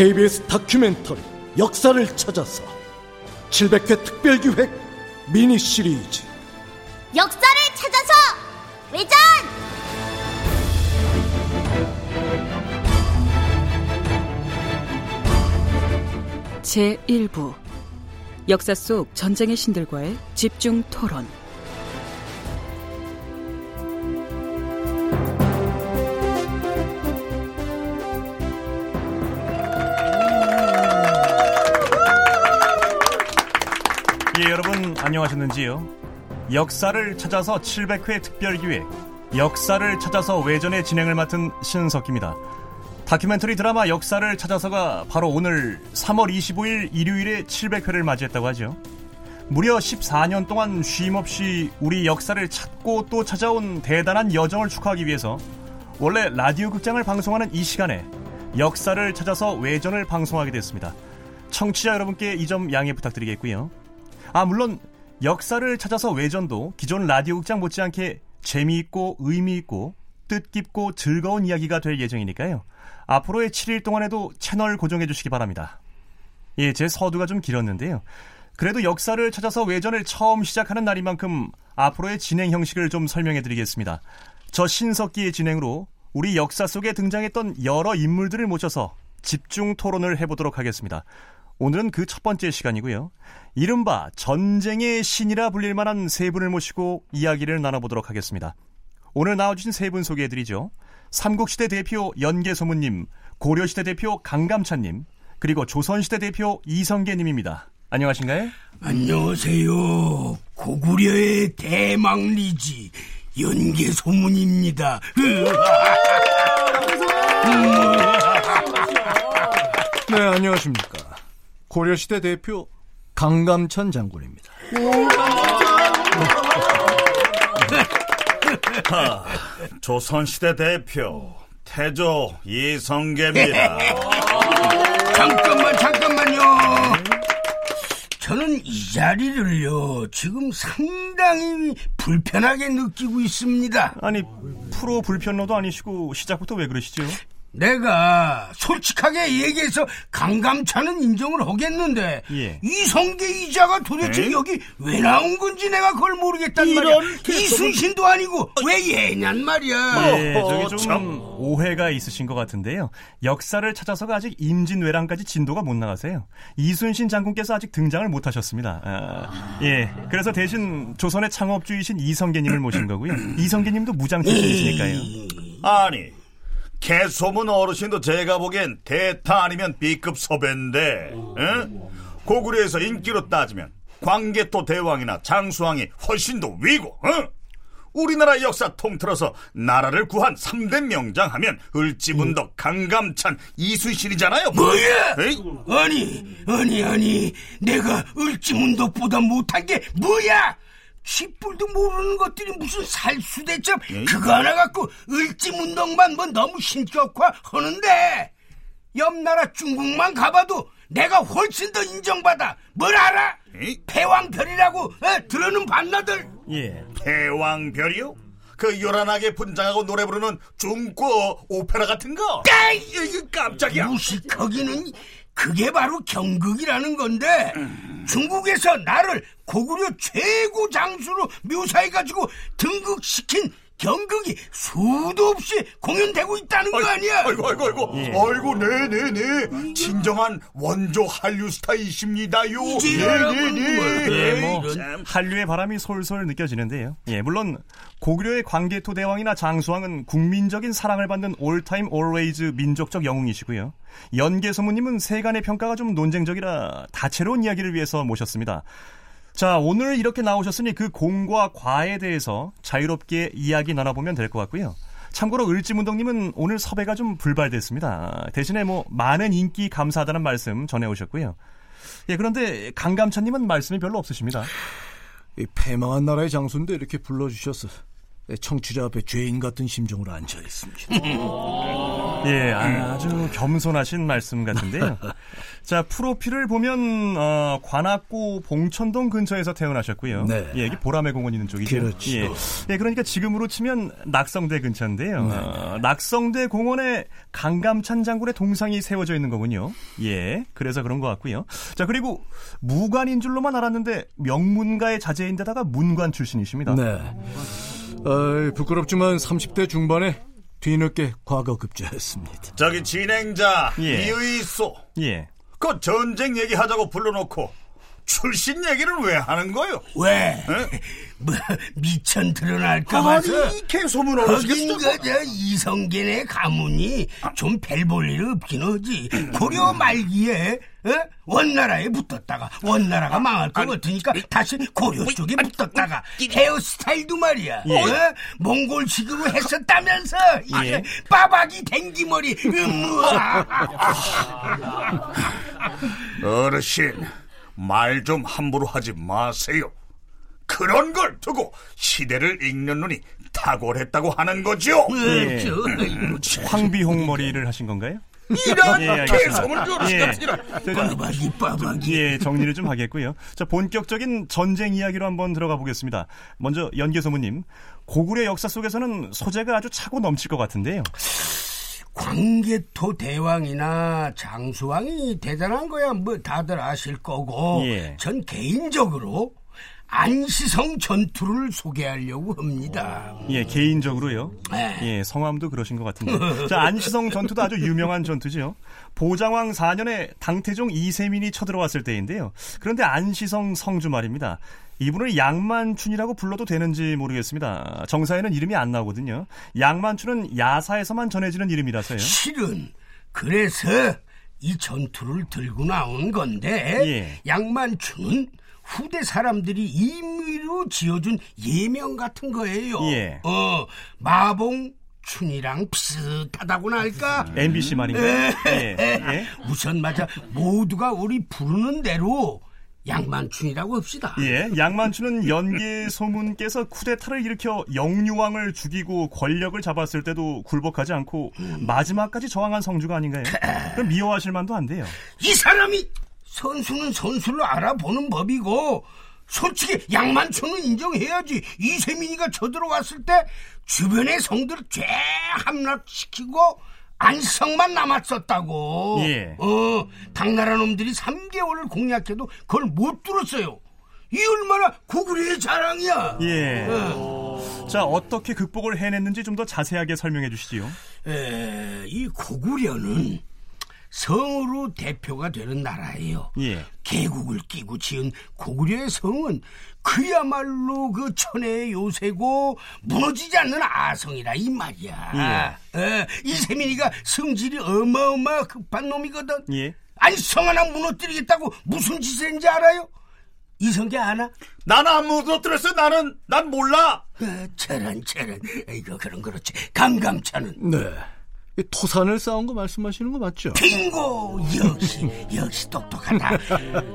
KBS 다큐멘터리 역사를 찾아서 700회 특별기획 미니 시리즈 역사를 찾아서 외전! 제1부 역사 속 전쟁의 신들과의 집중 토론. 예, 여러분 안녕하셨는지요? 역사를 찾아서 700회 특별기획 역사를 찾아서 외전의 진행을 맡은 신석기입니다. 다큐멘터리 드라마 역사를 찾아서가 바로 오늘 3월 25일 일요일에 700회를 맞이했다고 하죠. 무려 14년 동안 쉼없이 우리 역사를 찾고 또 찾아온 대단한 여정을 축하하기 위해서 원래 라디오 극장을 방송하는 이 시간에 역사를 찾아서 외전을 방송하게 됐습니다. 청취자 여러분께 이 점 양해 부탁드리겠고요. 아, 물론 역사를 찾아서 외전도 기존 라디오 극장 못지않게 재미있고 의미있고 뜻깊고 즐거운 이야기가 될 예정이니까요. 앞으로의 7일 동안에도 채널 고정해 주시기 바랍니다. 예, 제 서두가 좀 길었는데요. 그래도 역사를 찾아서 외전을 처음 시작하는 날인 만큼 앞으로의 진행 형식을 좀 설명해 드리겠습니다. 저 신석기의 진행으로 우리 역사 속에 등장했던 여러 인물들을 모셔서 집중 토론을 해보도록 하겠습니다. 오늘은 그 첫 번째 시간이고요. 이른바 전쟁의 신이라 불릴 만한 세 분을 모시고 이야기를 나눠보도록 하겠습니다. 오늘 나와주신 세 분 소개해드리죠. 삼국시대 대표 연개소문님, 고려시대 대표 강감찬님, 그리고 조선시대 대표 이성계님입니다. 안녕하신가요? 안녕하세요. 고구려의 대망리지 연개소문입니다. 네, 안녕하십니까. 고려시대 대표 강감찬 장군입니다. 아, 조선시대 대표 태조 이성계입니다. 잠깐만요. 저는 이 자리를요 지금 상당히 불편하게 느끼고 있습니다. 아니, 프로 불편러도 아니시고 시작부터 왜 그러시죠? 내가 솔직하게 얘기해서 강감찬은 인정을 하겠는데, 예, 이성계 이자가 도대체 에이? 여기 왜 나온 건지 내가 그걸 모르겠단 말이야. 이순신도 아니고 왜 얘냔 말이야. 네, 저기 좀 오해가 있으신 것 같은데요. 역사를 찾아서가 아직 임진왜란까지 진도가 못 나가세요. 이순신 장군께서 아직 등장을 못 하셨습니다. 예, 그래서 대신 조선의 창업주이신 이성계님을 모신 거고요. 이성계님도 무장 출신이시니까요. 아니, 개소문 어르신도 제가 보기엔 대타 아니면 B급 섭외인데, 응? 고구려에서 인기로 따지면 광개토 대왕이나 장수왕이 훨씬 더 위고, 응? 우리나라 역사 통틀어서 나라를 구한 3대 명장 하면 을지문덕, 강감찬, 이순신이잖아요. 뭐야? 에이? 아니 내가 을지문덕보다 못한 게 뭐야? 쥐뿔도 모르는 것들이 무슨 살수대첩 그거 하나 갖고 을지문덕만 뭐 너무 신격화하는데, 옆나라 중국만 가봐도 내가 훨씬 더 인정받아. 뭘 알아? 에이? 패왕별이라고 들어는 봤나들. 예, 패왕별이요? 그 요란하게 분장하고 노래 부르는 중고 오페라 같은 거? 에이, 깜짝이야. 무시, 거기는 그게 바로 경극이라는 건데, 중국에서 나를 고구려 최고 장수로 묘사해가지고 등극시킨 경극이 수도 없이 공연되고 있다는 거 아니야? 아이고, 네네네. 진정한 원조 한류 스타이십니다요. 네. 한류의 바람이 솔솔 느껴지는데요. 예, 물론 고구려의 광개토 대왕이나 장수왕은 국민적인 사랑을 받는 올타임 올웨이즈 민족적 영웅이시고요. 연개소문님은 세간의 평가가 좀 논쟁적이라 다채로운 이야기를 위해서 모셨습니다. 자, 오늘 이렇게 나오셨으니 그 공과 과에 대해서 자유롭게 이야기 나눠보면 될 것 같고요. 참고로 을지문덕님은 오늘 섭외가 좀 불발됐습니다. 대신에 많은 인기 감사하다는 말씀 전해오셨고요. 예, 그런데 강감찬님은 말씀이 별로 없으십니다. 이 패망한 나라의 장수인데 이렇게 불러주셔서 청취자 앞에 죄인 같은 심정으로 앉아있습니다. 예, 아주 겸손하신 말씀 같은데요. 자, 프로필을 보면 관악구 봉천동 근처에서 태어나셨고요. 네. 예, 이게 보람의 공원 있는 쪽이죠. 그렇죠. 예, 예, 그러니까 지금으로 치면 낙성대 근처인데요. 네. 낙성대 공원에 강감찬 장군의 동상이 세워져 있는 거군요. 예, 그래서 그런 것 같고요. 자, 그리고 무관인 줄로만 알았는데 명문가의 자제인데다가 문관 출신이십니다. 네. 부끄럽지만 30대 중반에 뒤늦게 과거 급제했습니다. 저기 진행자, 예. 이의소. 예. 그 전쟁 얘기하자고 불러놓고 출신 얘기를 왜 하는 거요? 왜? 뭐 미천 드러날까 봐서. 아니, 개소문 어르시겠어. 거긴가 이성계네 가문이 좀 별 볼 일 없긴 하지. 고려 말기에 원나라에 붙었다가 원나라가 망할 것 같으니까 다시 고려 쪽에 붙었다가 헤어스타일도 말이야 몽골식으로 했었다면서 예? 빠박이 댕기머리 어르신 말 좀 함부로 하지 마세요. 그런 걸 두고 시대를 읽는 눈이 탁월했다고 하는 거죠. 네. 황비홍 머리를 하신 건가요? 이런 개성을 줄이시겠지라. 빠박이 빠박이. 예, 정리를 좀 하겠고요. 자, 본격적인 전쟁 이야기로 한번 들어가 보겠습니다. 먼저 연개소문님, 고구려 역사 속에서는 소재가 아주 차고 넘칠 것 같은데요. 광개토 대왕이나 장수왕이 대단한 거야 뭐 다들 아실 거고 예. 전 개인적으로 안시성 전투를 소개하려고 합니다. 예, 개인적으로요. 예, 성함도 그러신 것 같은데. 자, 안시성 전투도 아주 유명한 전투죠. 보장왕 4년에 당태종 이세민이 쳐들어왔을 때인데요. 그런데 안시성 성주 말입니다. 이분을 양만춘이라고 불러도 되는지 모르겠습니다. 정사에는 이름이 안 나오거든요. 양만춘은 야사에서만 전해지는 이름이라서요. 실은 그래서 이 전투를 들고 나온 건데 예. 양만춘은 후대 사람들이 임의로 지어준 예명 같은 거예요. 예. 마봉춘이랑 비슷하다고나 할까? MBC 말인가요? 예. 예. 우선 맞아 모두가 우리 부르는 대로 양만춘이라고 합시다. 예, 양만춘은 연개소문께서 쿠데타를 일으켜 영유왕을 죽이고 권력을 잡았을 때도 굴복하지 않고 마지막까지 저항한 성주가 아닌가요? 그럼 미워하실 만도 안 돼요. 이 사람이 선수는 선수를 알아보는 법이고 솔직히 양만춘은 인정해야지. 이세민이가 쳐들어왔을 때 주변의 성들을 죄 함락시키고 안성만 남았었다고. 예. 당나라 놈들이 3개월을 공략해도 그걸 못 뚫었어요. 이 얼마나 고구려의 자랑이야. 예. 자, 어떻게 극복을 해냈는지 좀 더 자세하게 설명해 주시지요. 이 고구려는 성으로 대표가 되는 나라예요. 예. 계곡을 끼고 지은 고구려의 성은 그야말로 그 천혜의 요새고 무너지지 않는 아성이라 이 말이야. 예. 이세민이가 성질이 어마어마 급한 놈이거든. 예. 아니 성 하나 무너뜨리겠다고 무슨 짓을 했는지 알아요? 이성계 아나? 나는 안 무너뜨렸어. 난 몰라. 저런. 이거 그런 그렇지. 강감찬은. 네. 토산을 쌓은 거 말씀하시는 거 맞죠? 빙고! 역시 똑똑하다.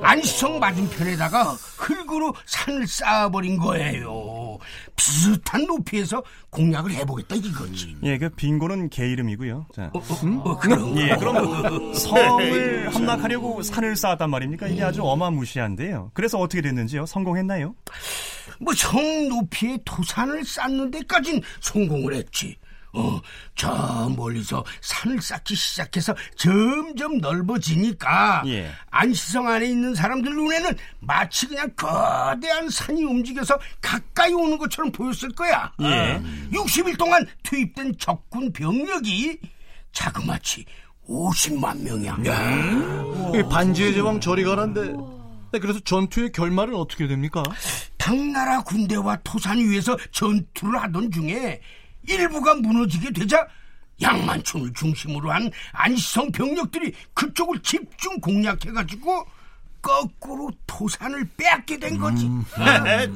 안시성 맞은편에다가 흙으로 산을 쌓아버린 거예요. 비슷한 높이에서 공략을 해보겠다 이거지. 예, 그 빙고는 개 이름이고요. 자, 그럼 예, 그럼 성을 함락하려고 산을 쌓았단 말입니까? 이게 아주 어마무시한데요. 그래서 어떻게 됐는지요? 성공했나요? 뭐 성 높이에 토산을 쌓는 데까진 성공을 했지. 저 멀리서 산을 쌓기 시작해서 점점 넓어지니까 예. 안시성 안에 있는 사람들 눈에는 마치 그냥 거대한 산이 움직여서 가까이 오는 것처럼 보였을 거야. 예. 60일 동안 투입된 적군 병력이 자그마치 50만 명이야. 반지의 제왕 저리 가란데. 그래서 전투의 결말은 어떻게 됩니까? 당나라 군대와 토산 위에서 전투를 하던 중에 일부가 무너지게 되자 양만춘을 중심으로 한 안시성 병력들이 그쪽을 집중 공략해가지고 거꾸로 토산을 빼앗게 된 거지.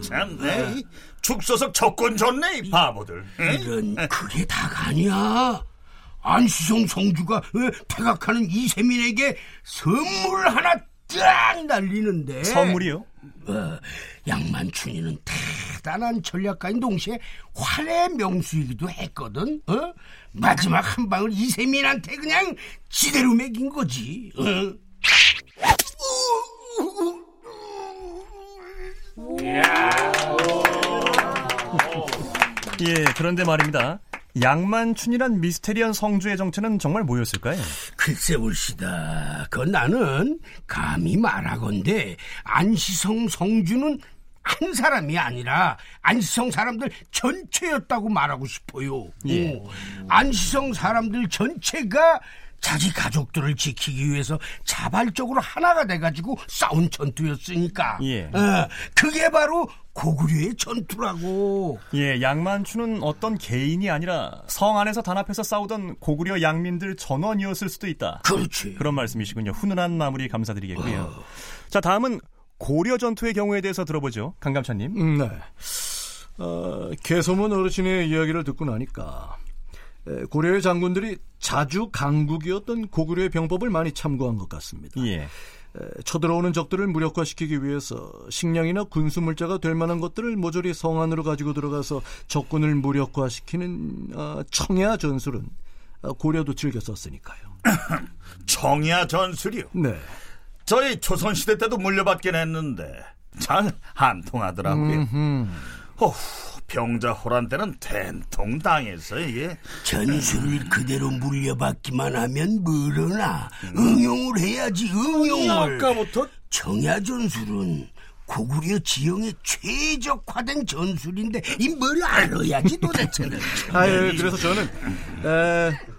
참네. 죽서서 적군 졌네 이 바보들. 이런 그게 다가 아니야. 안시성 성주가 퇴각하는 이세민에게 선물을 하나 쫙 날리는데. 선물이요? 양만춘이는 대단한 전략가인 동시에 활의 명수이기도 했거든. 어? 마지막 한 방을 이세민한테 그냥 지대로 먹인 거지. 어? 예, 그런데 말입니다. 양만춘이란 미스테리한 성주의 정체는 정말 뭐였을까요? 글쎄 옳시다. 그건 나는 감히 말하건대 안시성 성주는 한 사람이 아니라 안시성 사람들 전체였다고 말하고 싶어요. 예. 안시성 사람들 전체가 자기 가족들을 지키기 위해서 자발적으로 하나가 돼가지고 싸운 전투였으니까. 예. 그게 바로 고구려의 전투라고. 예, 양만춘은 어떤 개인이 아니라 성 안에서 단합해서 싸우던 고구려 양민들 전원이었을 수도 있다. 그렇지. 그런 말씀이시군요. 훈훈한 마무리 감사드리겠고요. 자, 다음은 고려 전투의 경우에 대해서 들어보죠. 강감찬님. 네. 개소문 어르신의 이야기를 듣고 나니까 고려의 장군들이 자주 강국이었던 고구려의 병법을 많이 참고한 것 같습니다. 예. 쳐들어오는 적들을 무력화시키기 위해서 식량이나 군수물자가 될 만한 것들을 모조리 성 안으로 가지고 들어가서 적군을 무력화시키는 청야 전술은 고려도 즐겨 썼으니까요. 청야 전술이요? 네. 저희 조선시대 때도 물려받긴 했는데 잘 안 통하더라고요. 어후. 병자 호란 때는 된통 당했어요. 예. 전술을 그대로 물려받기만 하면 모르나 응용을 해야지, 응용을. 아까부터 청야 전술은 고구려 지형에 최적화된 전술인데 이 뭘 알아야지 도대체는. 아유, 그래서 저는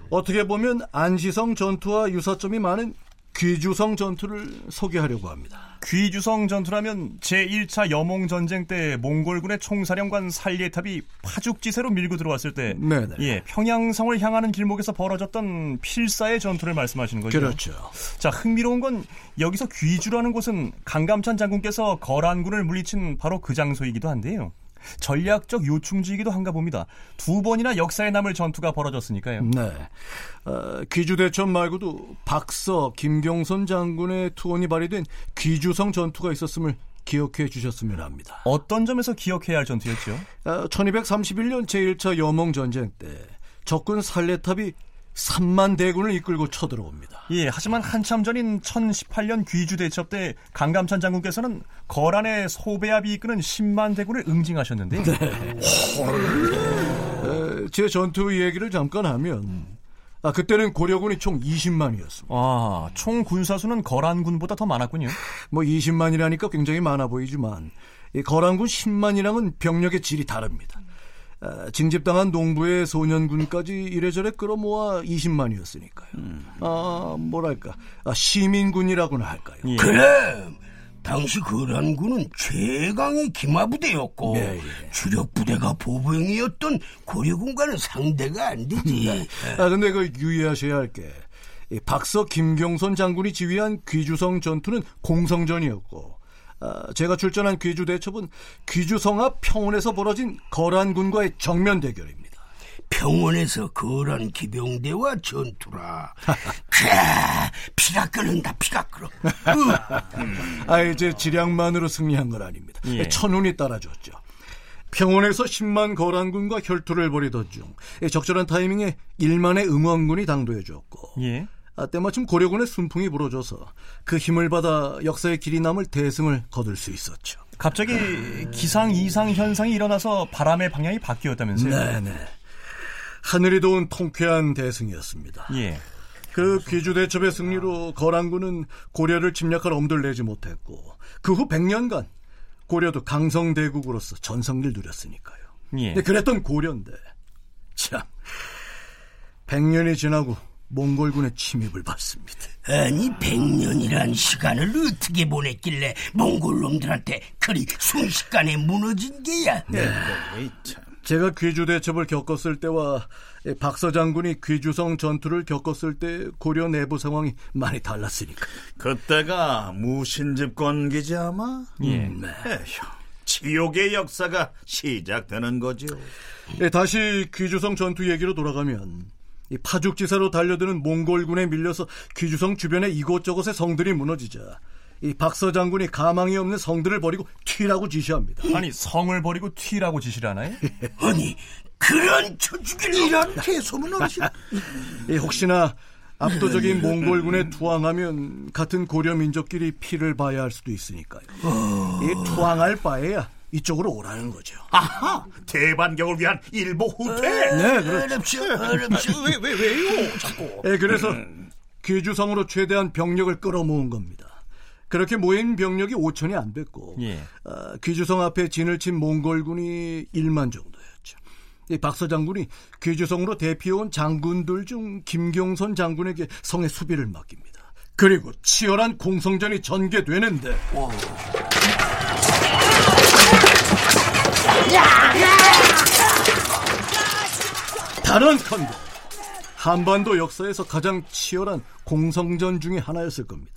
어떻게 보면 안시성 전투와 유사점이 많은 귀주성 전투를 소개하려고 합니다. 귀주성 전투라면 제1차 여몽전쟁 때 몽골군의 총사령관 살리에탑이 파죽지세로 밀고 들어왔을 때, 예, 평양성을 향하는 길목에서 벌어졌던 필사의 전투를 말씀하시는 거죠. 그렇죠. 자, 흥미로운 건 여기서 귀주라는 곳은 강감찬 장군께서 거란군을 물리친 바로 그 장소이기도 한데요. 전략적 요충지이기도 한가 봅니다. 두 번이나 역사에 남을 전투가 벌어졌으니까요. 네. 귀주대첩 말고도 박서, 김경선 장군의 투혼이 발휘된 귀주성 전투가 있었음을 기억해 주셨으면 합니다. 어떤 점에서 기억해야 할 전투였죠? 1231년 제1차 여몽전쟁 때 적군 살레탑이 3만 대군을 이끌고 쳐들어옵니다. 예, 하지만 한참 전인 1018년 귀주대첩 때 강감찬 장군께서는 거란의 소배합이 이끄는 10만 대군을 응징하셨는데요. 네. 제 전투 얘기를 잠깐 하면 그때는 고려군이 총 20만이었습니다. 아, 총 군사수는 거란군보다 더 많았군요. 뭐 20만이라니까 굉장히 많아 보이지만 이 거란군 10만이랑은 병력의 질이 다릅니다. 징집당한 농부의 소년군까지 이래저래 끌어모아 20만이었으니까요. 시민군이라고나 할까요. 예. 그래, 당시 거란군은 최강의 기마부대였고, 예, 예. 주력부대가 보병이었던 고려군과는 상대가 안 되지. 근데 그 유의하셔야 할 게 박서 김경선 장군이 지휘한 귀주성 전투는 공성전이었고, 제가 출전한 귀주대첩은 귀주성 앞 평원에서 벌어진 거란군과의 정면 대결입니다. 평원에서 거란 기병대와 전투라. 피가 끓는다, 피가 끓어. 이제 지량만으로 승리한 건 아닙니다. 예. 천운이 따라줬죠. 평원에서 10만 거란군과 혈투를 벌이던 중 적절한 타이밍에 1만의 응원군이 당도해줬고, 예. 때마침 고려군의 순풍이 불어줘서 그 힘을 받아 역사의 길이 남을 대승을 거둘 수 있었죠. 갑자기 기상 이상 현상이 일어나서 바람의 방향이 바뀌었다면서요? 네네. 하늘이 도운 통쾌한 대승이었습니다. 예. 그 귀주대첩의 승리로 거란군은 고려를 침략할 엄두를 내지 못했고 그 후 100년간 고려도 강성대국으로서 전성기를 누렸으니까요. 예. 그랬던 고려인데 참 100년이 지나고 몽골군의 침입을 받습니다. 아니, 100년이란 시간을 어떻게 보냈길래 몽골놈들한테 그리 순식간에 무너진 게야. 네. 제가 귀주대첩을 겪었을 때와 박서 장군이 귀주성 전투를 겪었을 때 고려 내부 상황이 많이 달랐으니까. 그때가 무신집권기지 아마? 예. 지옥의 역사가 시작되는 거죠. 다시 귀주성 전투 얘기로 돌아가면 이 파죽지세로 달려드는 몽골군에 밀려서 귀주성 주변의 이곳저곳의 성들이 무너지자 이 박서 장군이 가망이 없는 성들을 버리고 튀라고 지시합니다. 아니, 성을 버리고 튀라고 지시를 하나요? 아니, 그런 천주교를 이런 개소문 없이. 혹시나 압도적인 몽골군에 투항하면 같은 고려 민족끼리 피를 봐야 할 수도 있으니까요. 이 투항할 바에야 이쪽으로 오라는 거죠. 아하, 대반격을 위한 일보 후퇴. 네, 그렇죠. 왜요? 자꾸. 그래서 귀주성으로 최대한 병력을 끌어모은 겁니다. 그렇게 모인 병력이 5천이 안 됐고, 귀주성 앞에 진을 친 몽골군이 1만 정도였죠. 박서 장군이 귀주성으로 대피해온 장군들 중 김경선 장군에게 성의 수비를 맡깁니다. 그리고 치열한 공성전이 전개되는데. 와. 단언컨대 한반도 역사에서 가장 치열한 공성전 중에 하나였을 겁니다.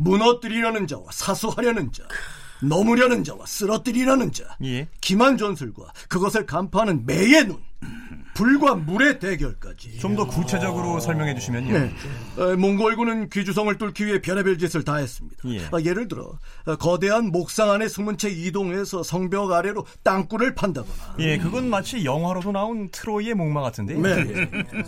무너뜨리려는 자와 사수하려는 자, 넘으려는 자와 쓰러뜨리려는 자, 기만전술과 그것을 간파하는 매의 눈, 불과 물의 대결까지. 좀 더 구체적으로 설명해 주시면요. 몽골군은 귀주성을 뚫기 위해 별의별 짓을 다 했습니다. 예를 들어 거대한 목상 안에 숨은 채 이동해서 성벽 아래로 땅굴을 판다거나. 그건 마치 영화로도 나온 트로이의 목마 같은데요.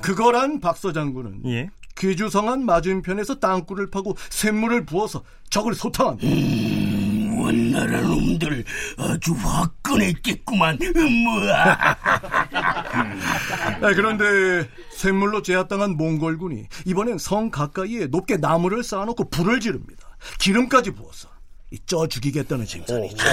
그거란 박서 장군은 귀주성한 맞은편에서 땅굴을 파고 샘물을 부어서 적을 소탕합니다. 원나라 놈들 아주 화끈했겠구만. 그런데 샘물로 제압당한 몽골군이 이번엔 성 가까이에 높게 나무를 쌓아놓고 불을 지릅니다. 기름까지 부어서 쪄 죽이겠다는 징산이죠.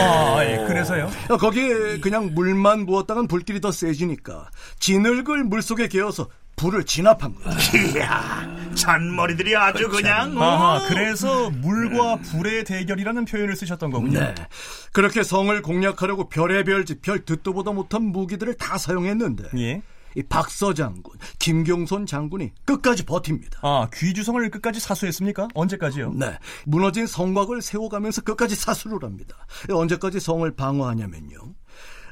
그래서요? 거기에 그냥 물만 부었다간 불길이 더 세지니까 진흙을 물속에 개어서 불을 진압한 거야. 이야, 잔머리들이 아주 그냥. 그래서 물과 불의 대결이라는 표현을 쓰셨던 거군요. 그렇게 성을 공략하려고 별의별 짓, 별 듣도 보다 못한 무기들을 다 사용했는데 이 박서 장군, 김경선 장군이 끝까지 버팁니다. 귀주성을 끝까지 사수했습니까? 언제까지요? 무너진 성곽을 세워가면서 끝까지 사수를 합니다. 언제까지 성을 방어하냐면요,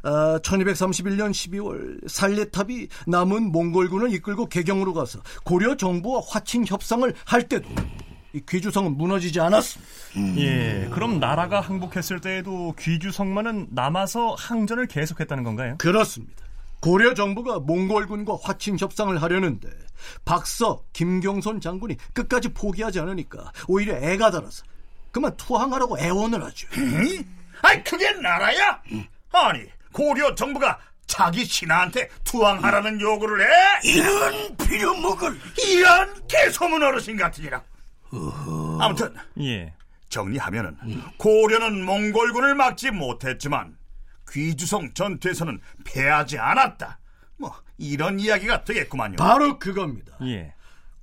1231년 12월 살레탑이 남은 몽골군을 이끌고 개경으로 가서 고려 정부와 화친 협상을 할 때도 이 귀주성은 무너지지 않았습니다. 그럼 나라가 항복했을 때에도 귀주성만은 남아서 항전을 계속했다는 건가요? 그렇습니다. 고려 정부가 몽골군과 화친 협상을 하려는데 박서, 김경선 장군이 끝까지 포기하지 않으니까 오히려 애가 달아서 그만 투항하라고 애원을 하죠. 아니, 그게 나라야? 아니, 고려 정부가 자기 신하한테 투항하라는 요구를 해? 이런 비려먹을, 이런 개소문 어르신 같으니라. 아무튼 정리하면은 고려는 몽골군을 막지 못했지만 귀주성 전투에서는 패하지 않았다, 뭐 이런 이야기가 되겠구만요. 바로 그겁니다.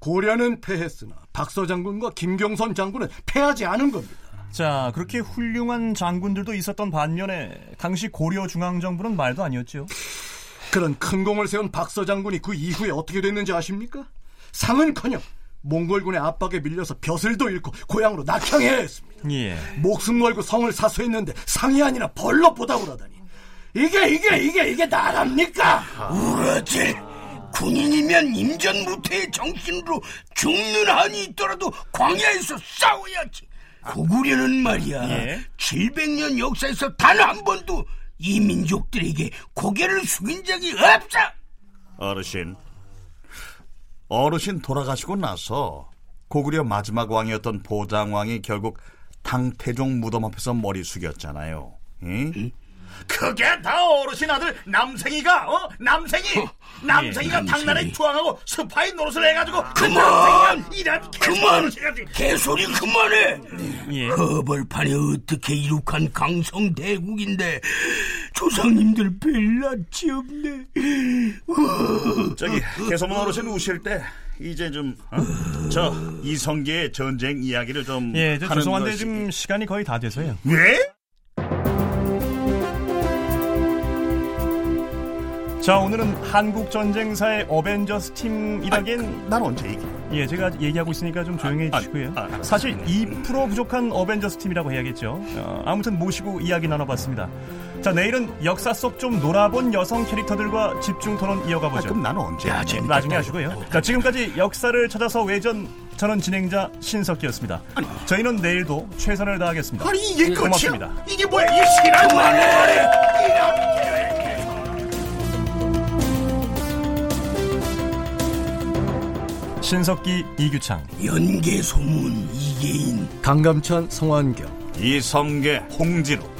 고려는 패했으나 박서 장군과 김경선 장군은 패하지 않은 겁니다. 자, 그렇게 훌륭한 장군들도 있었던 반면에 당시 고려 중앙정부는 말도 아니었죠. 그런 큰 공을 세운 박서 장군이 그 이후에 어떻게 됐는지 아십니까? 상은커녕 몽골군의 압박에 밀려서 벼슬도 잃고 고향으로 낙향해야 했습니다. 목숨 걸고 성을 사수했는데 상이 아니라 벌로 보답을하다니. 이게 나랍니까? 우러질. 군인이면 임전무태의 정신으로 죽는 한이 있더라도 광야에서 싸워야지. 고구려는 말이야, 700년 역사에서 단 한 번도 이 민족들에게 고개를 숙인 적이 없어. 어르신 돌아가시고 나서 고구려 마지막 왕이었던 보장왕이 결국 당태종 무덤 앞에서 머리 숙였잖아요. 그게 다 어르신 아들 남생이가 당나라에 투항하고 스파이 노릇을 해가지고. 그만! 개소리 그만해! 허벌판에 어떻게 이룩한 강성대국인데 조상님들 별낯이 없네. 저기 개소문 어르신 우실 때 이제 좀 저 이성계의 전쟁 이야기를 좀 하는 죄송한데 것이... 지금 시간이 거의 다 돼서요. 왜? 자, 오늘은 한국전쟁사의 어벤져스 팀이라기엔 난 언제 얘기? 제가 얘기하고 있으니까 좀 조용히 해주시고요. 사실 2% 부족한 어벤져스 팀이라고 해야겠죠. 아무튼 모시고 이야기 나눠봤습니다. 자, 내일은 역사 속 좀 놀아본 여성 캐릭터들과 집중토론 이어가보죠. 그럼 난 언제? 나중에 하시고요. 자, 지금까지 역사를 찾아서 외전 저는 진행자 신석기였습니다. 아니, 저희는 내일도 최선을 다하겠습니다. 아니 이게 끝이야? 고맙습니다. 이게 뭐야? 이 시간 만에 신석기, 이규창, 연개소문, 이계인, 강감찬, 송환경, 이성계, 홍지로